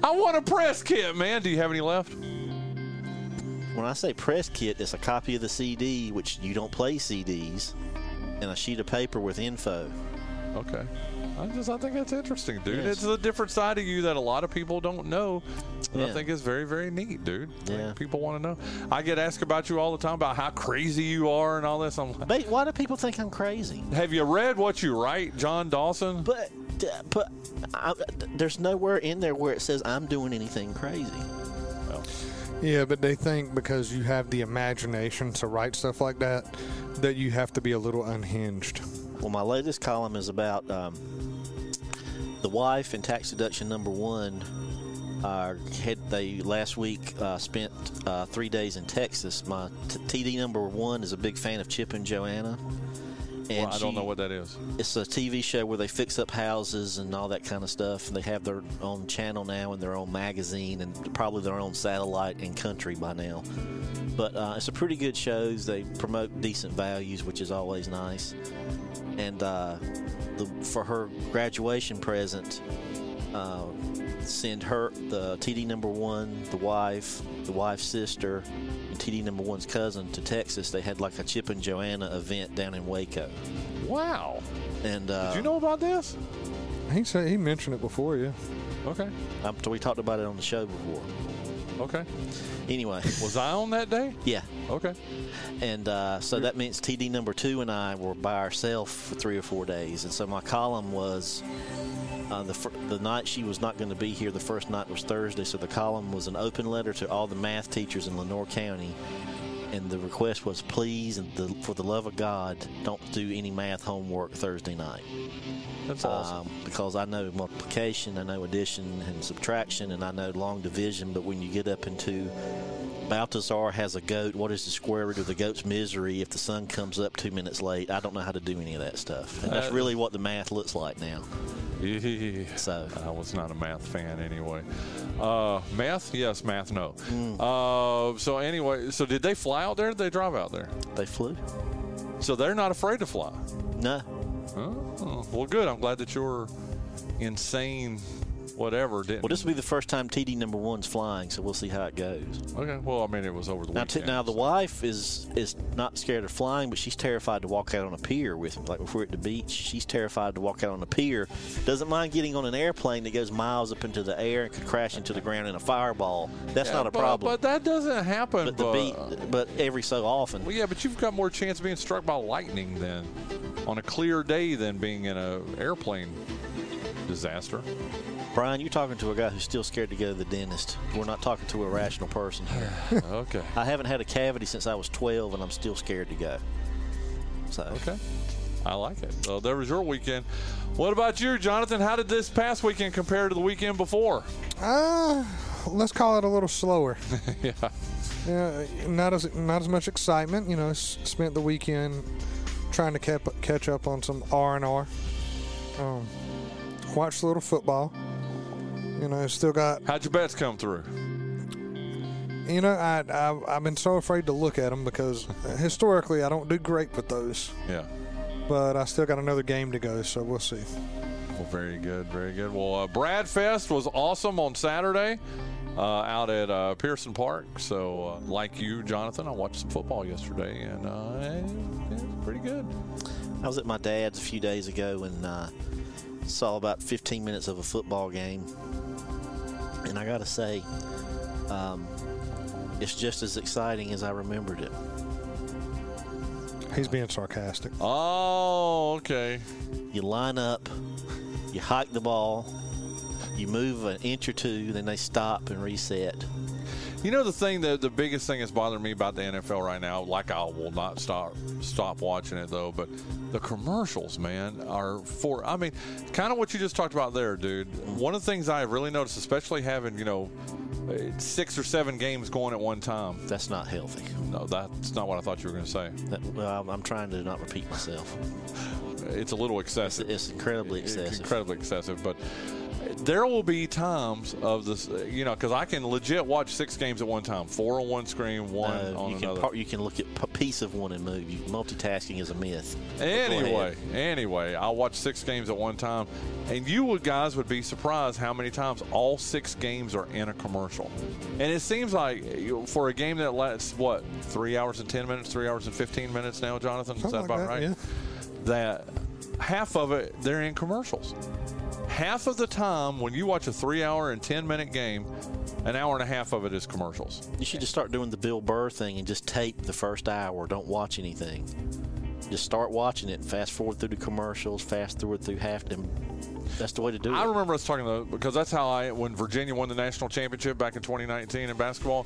I want a press kit, man. Do you have any left? When I say press kit, it's a copy of the CD, which you don't play CDs, and a sheet of paper with info. Okay. I think that's interesting, dude. Yes. It's a different side of you that a lot of people don't know. And I think it's very, very neat, dude. Yeah. Like, people want to know. I get asked about you all the time, about how crazy you are and all this. I'm like, wait, why do people think I'm crazy? Have you read what you write, John Dawson? But there's nowhere in there where it says I'm doing anything crazy. Oh. Yeah, but they think because you have the imagination to write stuff like that, that you have to be a little unhinged. Well, my latest column is about the wife and tax deduction number 1. They last week spent 3 days in Texas. My TD number 1 is a big fan of Chip and Joanna. And I don't know what that is. It's a TV show where they fix up houses and all that kind of stuff. They have their own channel now and their own magazine and probably their own satellite and country by now. But it's a pretty good show. They promote decent values, which is always nice. And for her graduation present, send her the TD number 1, the wife's sister, TD number 1's cousin to Texas. They had like a Chip and Joanna event down in Waco. Wow. And did you know about this? He mentioned it before, yeah. Okay. We talked about it on the show before. Okay. Anyway. Was I on that day? Yeah. Okay. And so that means TD number 2 and I were by ourselves for 3 or 4 days. And so my column was the night she was not going to be here, the first night was Thursday, so the column was an open letter to all the math teachers in Lenoir County. And the request was, please, for the love of God, don't do any math homework Thursday night. That's awesome. Because I know multiplication, I know addition and subtraction, and I know long division. But when you get up into Balthazar has a goat, what is the square root of the goat's misery if the sun comes up 2 minutes late? I don't know how to do any of that stuff. And that's really what the math looks like now. Yeah. So I was not a math fan anyway. Math? Yes. Math? No. So anyway, so did they fly out there? Or did they drive out there? They flew. So they're not afraid to fly? No. Oh, well, good. I'm glad that your insane whatever didn't. Well, this will be the first time TD number 1's flying, so we'll see how it goes. Okay. Well, I mean, it was over the weekend. Now the wife is not scared of flying, but she's terrified to walk out on a pier with me. Like, if we're at the beach, she's terrified to walk out on a pier. Doesn't mind getting on an airplane that goes miles up into the air and could crash into the ground in a fireball. That's not a problem. But that doesn't happen. But every so often. Well, yeah, but you've got more chance of being struck by lightning than on a clear day than being in an airplane disaster. Brian, you're talking to a guy who's still scared to go to the dentist. We're not talking to a rational person here. Okay. I haven't had a cavity since I was 12, and I'm still scared to go. So. Okay. I like it. So there was your weekend. What about you, Jonathan? How did this past weekend compare to the weekend before? Let's call it a little slower. Yeah. Not as much excitement. You know, spent the weekend trying to catch up on some R&R. Watched a little football. You know, still got. How'd your bets come through? You know, I've been so afraid to look at them because historically I don't do great with those. Yeah. But I still got another game to go, so we'll see. Well, very good, very good. Well, Bradfest was awesome on Saturday out at Pearson Park. So, like you, Jonathan, I watched some football yesterday, and it was pretty good. I was at my dad's a few days ago and saw about 15 minutes of a football game. And I got to say, it's just as exciting as I remembered it. He's being sarcastic. Oh, okay. You line up, you hike the ball, you move an inch or two, then they stop and reset. You know, the thing, the biggest thing that's bothering me about the NFL right now, like I will not stop watching it, though, but the commercials, man, are for, I mean, kind of what you just talked about there, dude. One of the things I've really noticed, especially having, you know, 6 or 7 games going at one time. That's not healthy. No, that's not what I thought you were going to say. Well, I'm trying to not repeat myself. It's a little excessive. It's incredibly excessive. It's incredibly excessive, but there will be times of this, you know, because I can legit watch 6 games at one time, 4 on one screen, 1 on another. You can look at a piece of one and move. Multitasking is a myth. Anyway, I watch 6 games at one time, and you guys would be surprised how many times all 6 games are in a commercial. And it seems like for a game that lasts, what, 3 hours and 15 minutes now, Jonathan? Something is that about like that, right? Yeah. That half of it, they're in commercials. Half of the time when you watch a 3 hour and 10-minute game, an hour and a half of it is commercials. You should just start doing the Bill Burr thing and just tape the first hour. Don't watch anything. Just start watching it and fast forward through the commercials, fast forward through half them. That's the way to do it. I remember us talking about, because that's how when Virginia won the national championship back in 2019 in basketball,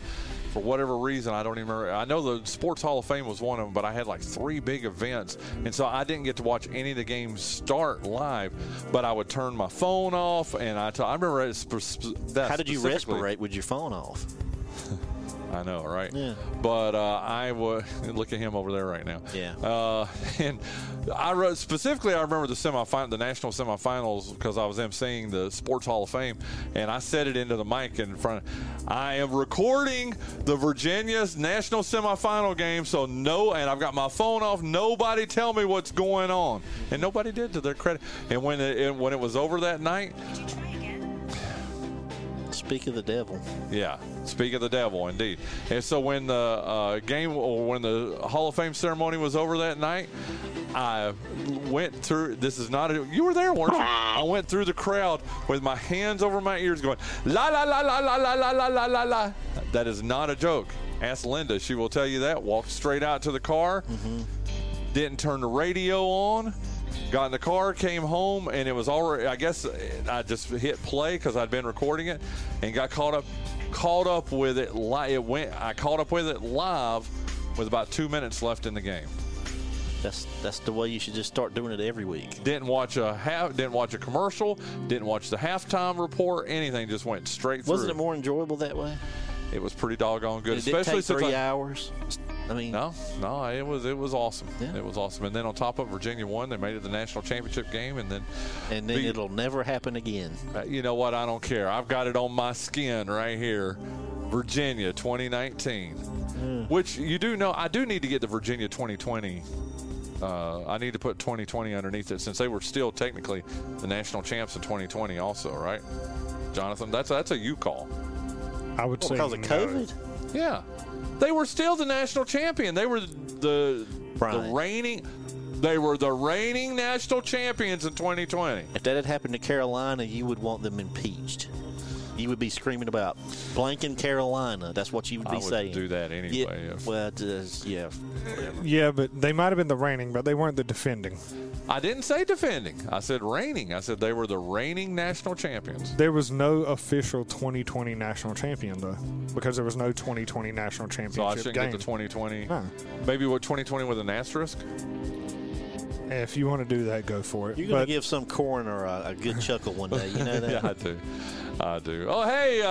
for whatever reason, I don't even remember. I know the Sports Hall of Fame was one of them, but I had like 3 big events, and so I didn't get to watch any of the games start live, but I would turn my phone off, and I remember that. How did you respirate with your phone off? I know, right? Yeah. But I would look at him over there right now. Yeah. And I wrote specifically, I remember the national semifinals because I was emceeing the Sports Hall of Fame, and I said it into the mic in front. I am recording the Virginia's national semifinal game, so no, and I've got my phone off. Nobody tell me what's going on, and nobody did, to their credit. And when it was over that night. Speak of the devil. Yeah, speak of the devil, indeed. And so when the when the Hall of Fame ceremony was over that night, I went through, you were there, weren't you? I went through the crowd with my hands over my ears going, la, la, la, la, la, la, la, la, la, la. That is not a joke. Ask Linda. She will tell you that. Walked straight out to the car. Mm-hmm. Didn't turn the radio on. Got in the car, came home, and it was already, I guess I just hit play because I'd been recording it and got caught up with it. I caught up with it live with about 2 minutes left in the game. That's the way you should just start doing it every week. Didn't watch a commercial, didn't watch the halftime report, anything, just went straight through. Wasn't it more enjoyable that way? It was pretty doggone good. Did it take 3 hours? I mean, no, it was awesome. Yeah. It was awesome. And then on top of Virginia won, they made it the national championship game, and then it'll never happen again. You know what? I don't care. I've got it on my skin right here. Virginia 2019, which you do know I do need to get the Virginia 2020. I need to put 2020 underneath it since they were still technically the national champs in 2020 also, right? Jonathan, that's a you call. I would say because of COVID. Yeah. They were still the national champion. They were the reigning national champions in 2020. If that had happened to Carolina, you would want them impeached. You would be screaming about blanking Carolina. That's what you would be saying. I would do that anyway. Yeah, well, yeah. Whatever. Yeah, but they might have been the reigning, but they weren't the defending. I didn't say defending. I said reigning. I said they were the reigning national champions. There was no official 2020 national champion, though, because there was no 2020 national championship game. So I shouldn't get the 2020. No. Maybe 2020 with an asterisk? If you want to do that, go for it. You're going to give some coroner a good chuckle one day. You know that? Yeah, I do. Oh, hey,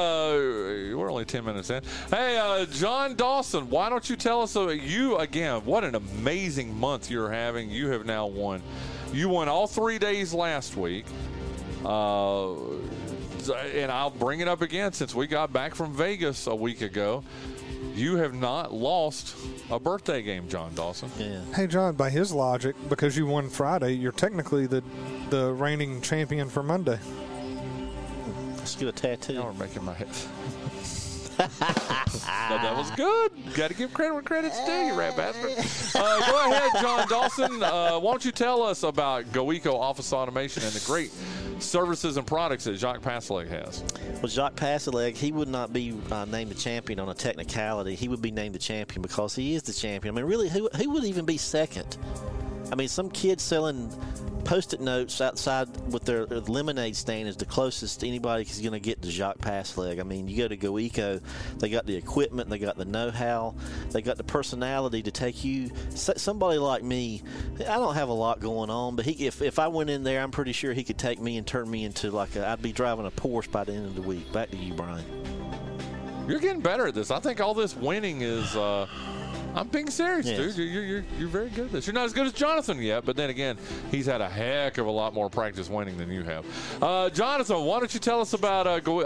we're only 10 minutes in. Hey, John Dawson, why don't you tell us about you again? What an amazing month you're having. You have now won. You won all 3 days last week. And I'll bring it up again since we got back from Vegas a week ago. you have not lost a birthday game, John Dawson. Yeah. Hey, John, by his logic, because you won Friday, you're technically the reigning champion for Monday. Let's get a tattoo. Y'all are making my head. No, that was good. Got to give credit where credit's due, you rat bastard. Go ahead, John Dawson. Why don't you tell us about GoEco Office Automation and the great services and products that Jacques Pasleg has? Well, Jacques Pasleg, he would not be named the champion on a technicality. He would be named the champion because he is the champion. I mean, really, who would even be second? I mean, some kid selling Post-it notes outside with their lemonade stand is the closest anybody is going to get to Jacques Pasleg. I mean, you go to GoEco, they got the equipment, they got the know-how, they got the personality to take you. Somebody like me, I don't have a lot going on, but if I went in there, I'm pretty sure he could take me and turn me into I'd be driving a Porsche by the end of the week. Back to you, Brian. You're getting better at this. I think all this winning is... I'm being serious, yes, dude. You're very good at this. You're not as good as Jonathan yet, but then again, he's had a heck of a lot more practice winning than you have. Jonathan, why don't you tell us about you don't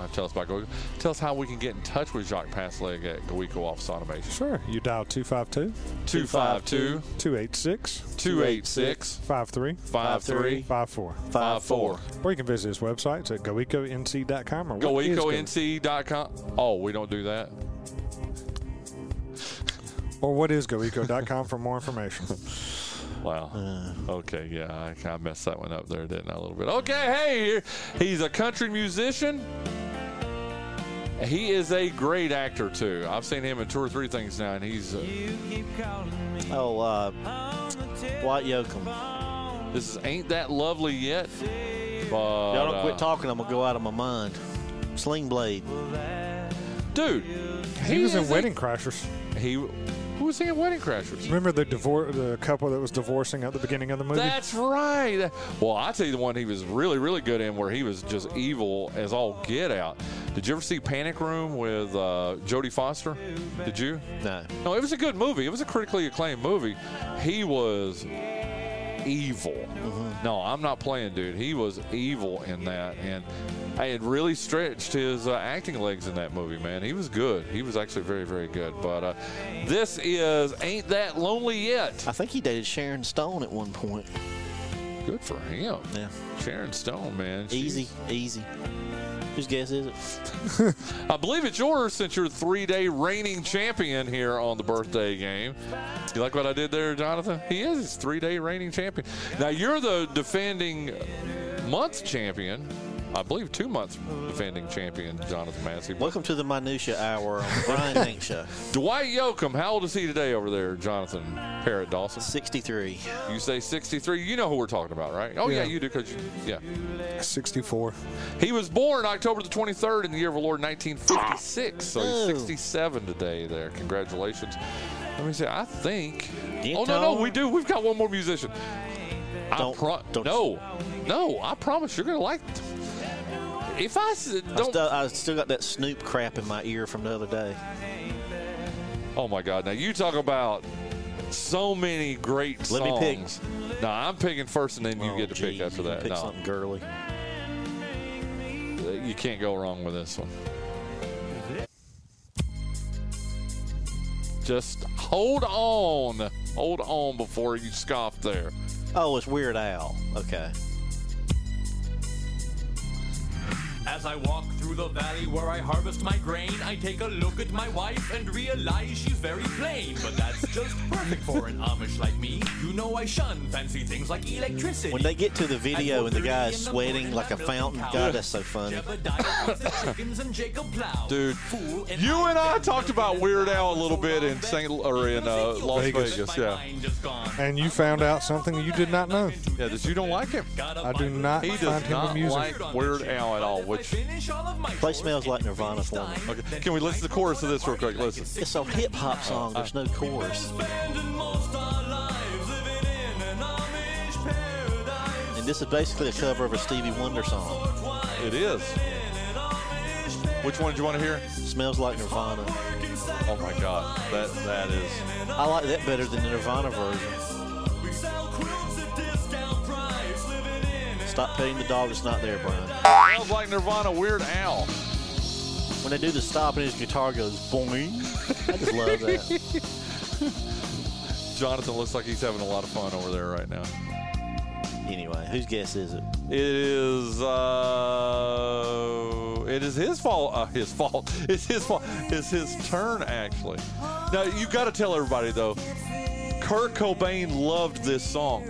have to tell us about GoEco. Tell us how we can get in touch with Jacques Pasleg at GoEco Office Automation. Sure. You dial 252-286-5354. Or you can visit his websites at goeconc.com or goeconc.com. Oh, we don't do that? Or what is GoEco.com for more information? Wow. Okay, yeah, I kind of messed that one up there, didn't I, a little bit? Okay, hey, he's a country musician. He is a great actor, too. I've seen him in two or three things now, and he's... Dwight Yoakam. This is Ain't That Lovely Yet. But, y'all don't quit talking, I'm going to go out of my mind. Sling Blade. Dude. He was in Wedding Crashers. Who was he in Wedding Crashers? Remember the couple that was divorcing at the beginning of the movie? That's right. Well, I tell you the one he was really, really good in where he was just evil as all get out. Did you ever see Panic Room with Jodie Foster? Did you? No. No, it was a good movie. It was a critically acclaimed movie. He was evil. Mm-hmm. No, I'm not playing, dude. He was evil in that, and I had really stretched his acting legs in that movie, man. He was good. He was actually very, very good. But this is Ain't That Lonely Yet. I think he dated Sharon Stone at one point. Good for him. Yeah. Sharon Stone, man. Easy. Whose guess is it? I believe it's yours since you're three-day reigning champion here on the birthday game. You like what I did there, Jonathan? He is his three-day reigning champion. Now, you're the defending month champion. I believe 2 months defending champion, Jonathan Massey. Welcome to the Minutia Hour on Brian Hanks Show. Dwight Yoakam, how old is he today over there, Jonathan Parrott Dawson? 63. You say 63. You know who we're talking about, right? Oh, yeah you do. Yeah. 64. He was born October the 23rd in the year of the Lord, 1956. So he's 67 today there. Congratulations. Let me see. I think. Oh, no, we do. We've got one more musician. I promise you're going to like it. If I don't... I still got that Snoop crap in my ear from the other day. Oh, my God. Now, you talk about so many great songs. Let me pick. No, I'm picking first, and then you get to pick after that. Pick something girly. You can't go wrong with this one. Just hold on. Hold on before you scoff there. Oh, it's Weird Al. Okay. As I walk through the valley where I harvest my grain, I take a look at my wife and realize she's very plain. But that's just perfect for an Amish like me. You know I shun fancy things like electricity. When they get to the video and the guy is sweating like a fountain, God, that's so funny. Dude, you and I talked about Weird Al a little bit in Las Vegas, yeah. And you found out something you did not know. Yeah, that you don't like him. I do not find him amusing. He does not like Weird Al at all. Play Smells Like Nirvana for me. Okay. Can we listen to the chorus of this real quick? Listen. It's a hip-hop song. There's no chorus. And this is basically a cover of a Stevie Wonder song. It is. Which one did you want to hear? Smells Like Nirvana. Oh, my God. That is. I like that better than the Nirvana version. Stop petting the dog. It's not there, Brian. Sounds like Nirvana, Weird Al. When they do the stop and his guitar goes boing. I just love that. Jonathan looks like he's having a lot of fun over there right now. Anyway, whose guess is it? It is his fault. His fault. It's his fault. It's his turn, actually. Now, you got to tell everybody, though, Kurt Cobain loved this song.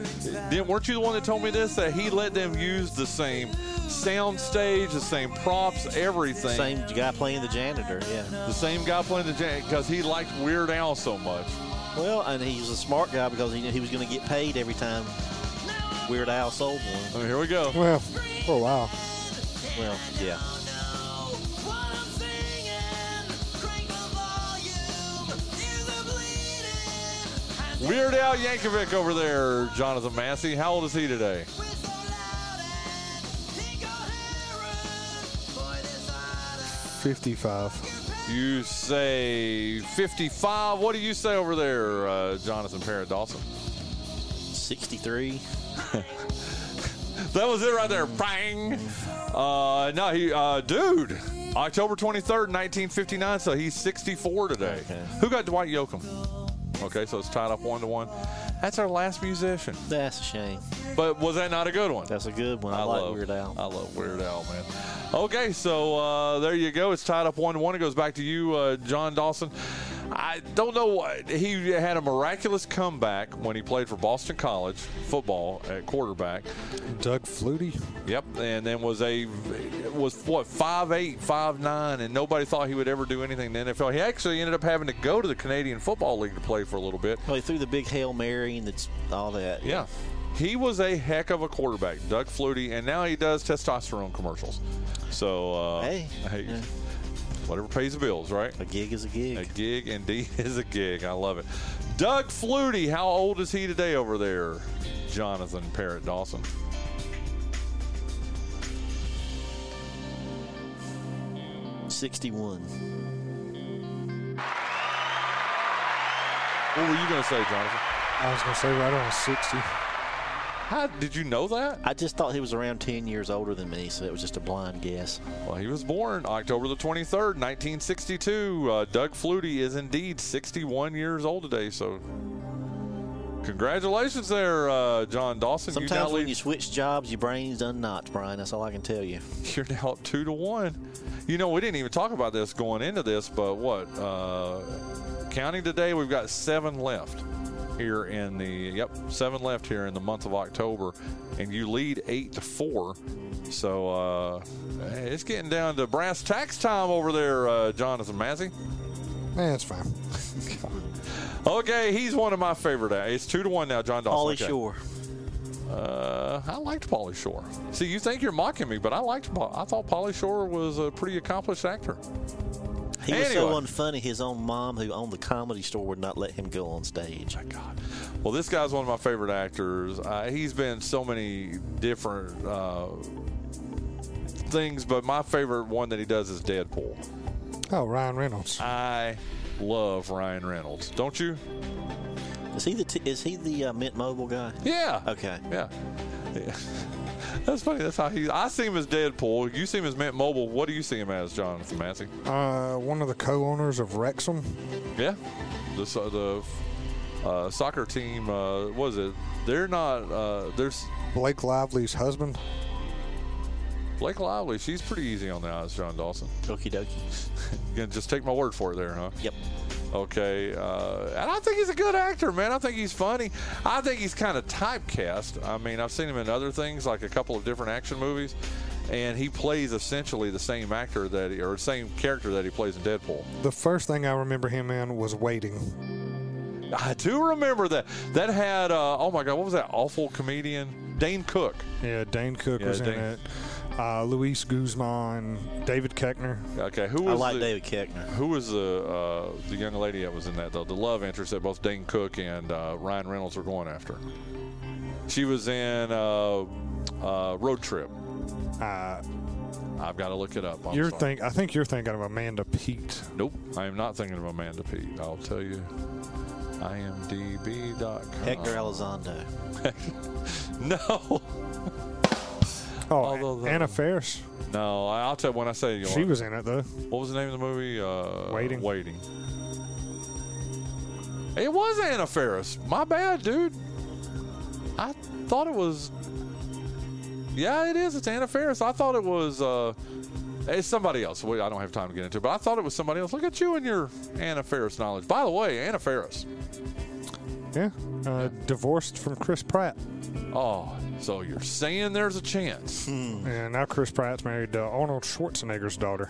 Weren't you the one that told me this? That he let them use the same soundstage, the same props, everything. Same guy playing the janitor, yeah. The same guy playing the janitor because he liked Weird Al so much. Well, and he's a smart guy because he knew he was going to get paid every time Weird Al sold one. Oh, here we go. Well, for a while. Well, yeah. Weird Al Yankovic over there, Jonathan Massey. How old is he today? $55. You say 55. What do you say over there, Jonathan Parrott Dawson? 63. That was it right there. Bang. No, he, dude, October 23rd, 1959, so he's 64 today. Okay. Who got Dwight Yoakam? Okay, so it's tied up 1-1. That's our last musician. That's a shame. But was that not a good one? That's a good one. I like Weird Al. I love Weird Al, man. Okay, so there you go. It's tied up 1-1. It goes back to you, John Dawson. I don't know. He had a miraculous comeback when he played for Boston College football at quarterback. Doug Flutie. Yep, and then was what, 5'8", 5'9", and nobody thought he would ever do anything in the NFL. He actually ended up having to go to the Canadian Football League to play for a little bit. Well, he threw the big Hail Mary and all that. Yeah. He was a heck of a quarterback, Doug Flutie, and now he does testosterone commercials. So, hey. Yeah. Whatever pays the bills, right? A gig is a gig. A gig indeed is a gig. I love it. Doug Flutie, how old is he today over there, Jonathan Parrott Dawson? 61. What were you going to say, Jonathan? I was going to say right on 60. How did you know that? I just thought he was around 10 years older than me, so it was just a blind guess. Well, he was born October the 23rd, 1962. Doug Flutie is indeed 61 years old today, so congratulations there, John Dawson. Sometimes you when you switch jobs, your brain's unknocked, Brian. That's all I can tell you. You're now up 2-1. You know, we didn't even talk about this going into this, but what? Counting today, we've got 7 left. Seven left here in the month of October, and you lead 8-4. So it's getting down to brass tacks time over there, Jonathan Massey. Man, it's fine. Okay, he's one of my favorite. It's 2-1 now, John Dawson. Pauly Shore. I liked Pauly Shore. See, you think you're mocking me, but I thought Pauly Shore was a pretty accomplished actor. He was so unfunny, his own mom, who owned the Comedy Store, would not let him go on stage. Oh, my God. Well, this guy's one of my favorite actors. He's been so many different things, but my favorite one that he does is Deadpool. Oh, Ryan Reynolds. I love Ryan Reynolds. Don't you? Is he the Mint Mobile guy? Yeah. Okay. Yeah. That's funny. That's how I see him as Deadpool. You see him as Mint Mobile. What do you see him as, Jonathan Massey? One of the co-owners of Wrexham. Yeah. The soccer team, what is it? They're not, there's Blake Lively's husband. Blake Lively, she's pretty easy on the eyes, John Dawson. Okie dokie. You can just take my word for it there, huh? Yep. Okay, and I think he's a good actor, man. I think he's funny. I think he's kind of typecast. I mean, I've seen him in other things, like a couple of different action movies, and he plays essentially the same actor or same character that he plays in Deadpool. The first thing I remember him in was Waiting. I do remember that. That had, oh my God, what was that awful comedian? Dane Cook. Yeah, Dane Cook was in it. Luis Guzman, David Koechner. Okay, David Koechner. Who was the young lady that was in that, though? The love interest that both Dane Cook and Ryan Reynolds were going after. She was in Road Trip. I've got to look it up. I think you're thinking of Amanda Peet. Nope, I am not thinking of Amanda Peet. I'll tell you. IMDb.com. Hector Elizondo. No. Oh, Anna Faris. No, I'll tell you when I say you. She was in it, though. What was the name of the movie? Waiting. Waiting. It was Anna Faris. My bad, dude. I thought it was. Yeah, it is. It's Anna Faris. I thought it was. It's somebody else. I don't have time to get into it, but I thought it was somebody else. Look at you and your Anna Faris knowledge. By the way, Anna Faris. Yeah. Divorced from Chris Pratt. Oh, so you're saying there's a chance. Hmm. Yeah, now Chris Pratt's married to Arnold Schwarzenegger's daughter.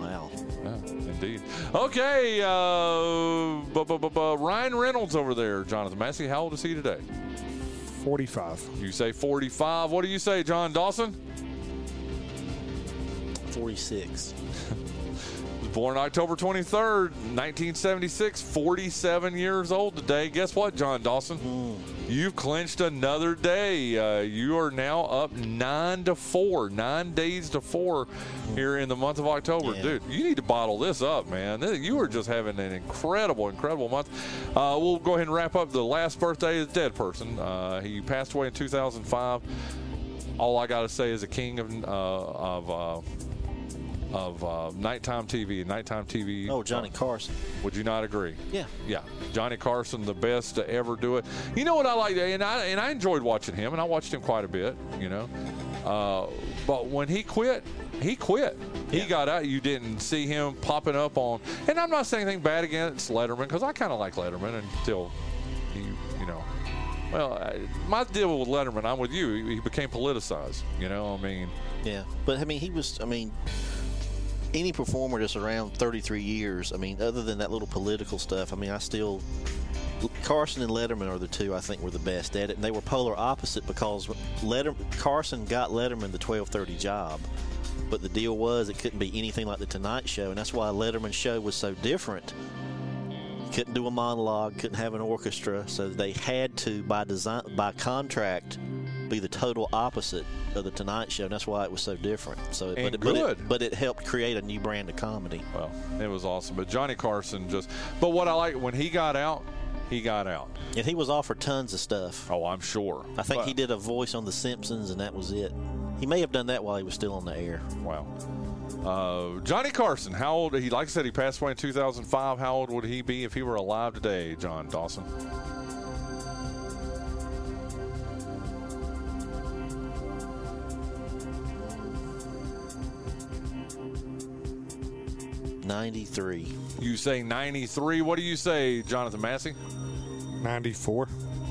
Wow. Yeah, indeed. Okay. Ryan Reynolds over there, Jonathan Massey. How old is he today? 45. You say 45. What do you say, John Dawson? 46. Was born October 23rd, 1976, 47 years old today. Guess what, John Dawson? You've clinched another day. You are now up 9-4, 9 days to 4 here in the month of October. Yeah. Dude, you need to bottle this up, man. You are just having an incredible, incredible month. We'll go ahead and wrap up the last birthday of the dead person. He passed away in 2005. All I got to say is a king of nighttime TV. Nighttime TV. Oh, Johnny Carson. Would you not agree? Yeah. Yeah. Johnny Carson, the best to ever do it. You know what I like? And I enjoyed watching him, and I watched him quite a bit, you know. But when he quit, he quit. He got out. You didn't see him popping up on. And I'm not saying anything bad against Letterman, because I kind of like Letterman until he, you know. Well, my deal with Letterman, I'm with you. He became politicized, you know. I mean. Yeah. But, I mean, he was, I mean, any performer that's around 33 years, I mean, other than that little political stuff, I mean, I still, Carson and Letterman are the two I think were the best at it, and they were polar opposite because Carson got Letterman the 12:30 job, but the deal was it couldn't be anything like the Tonight Show, and that's why Letterman's show was so different. Couldn't do a monologue, couldn't have an orchestra, so they had to, by design, by contract, be the total opposite of the Tonight Show, and that's why it was so different. So, and but it helped create a new brand of comedy. Well, it was awesome. But Johnny Carson just. But what I like when he got out, he got out. And he was offered tons of stuff. Oh, I'm sure. I think he did a voice on The Simpsons, and that was it. He may have done that while he was still on the air. Wow. Johnny Carson, how old? He, like I said, he passed away in 2005. How old would he be if he were alive today, John Dawson? 93. You say 93. What do you say, Jonathan Massey? 94.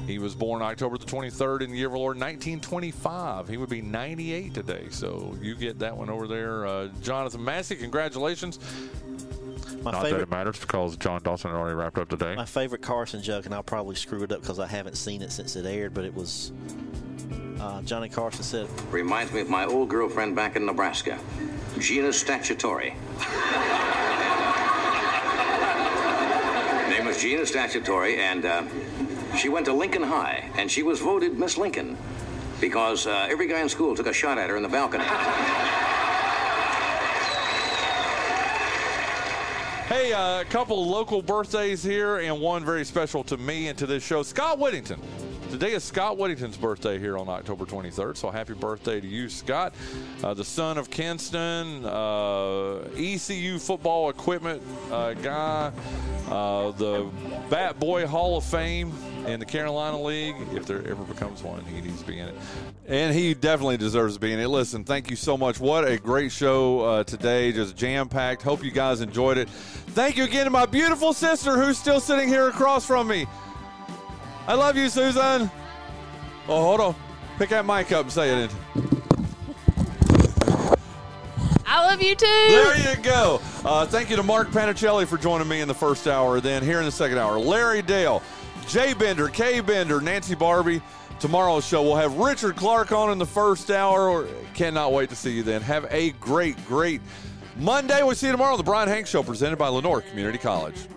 He was born October the 23rd in the year of the Lord, 1925. He would be 98 today. So you get that one over there. Jonathan Massey, congratulations. Not that it matters because John Dawson already wrapped up today. My favorite Carson joke, and I'll probably screw it up because I haven't seen it since it aired, but it was Johnny Carson said, "Reminds me of my old girlfriend back in Nebraska, Gina Statutori." Name was Gina Statutori, and she went to Lincoln High, and she was voted Miss Lincoln because every guy in school took a shot at her in the balcony. Hey, a couple of local birthdays here, and one very special to me and to this show. Scott Whittington. Today is Scott Whittington's birthday here on October 23rd, so happy birthday to you, Scott. The son of Kinston, ECU football equipment guy, the Bat Boy Hall of Fame in the Carolina League. If there ever becomes one, he needs to be in it. And he definitely deserves to be in it. Listen, thank you so much. What a great show today, just jam-packed. Hope you guys enjoyed it. Thank you again to my beautiful sister who's still sitting here across from me. I love you, Susan. Oh, hold on. Pick that mic up and say it. I love you, too. There you go. Thank you to Mark Panicelli for joining me in the first hour. Then here in the second hour, Larry Dale, Jay Bender, Kay Bender, Nancy Barbee. Tomorrow's show, we'll have Richard Clark on in the first hour. Cannot wait to see you then. Have a great, great Monday. We'll see you tomorrow on The Brian Hanks Show, presented by Lenoir Community College.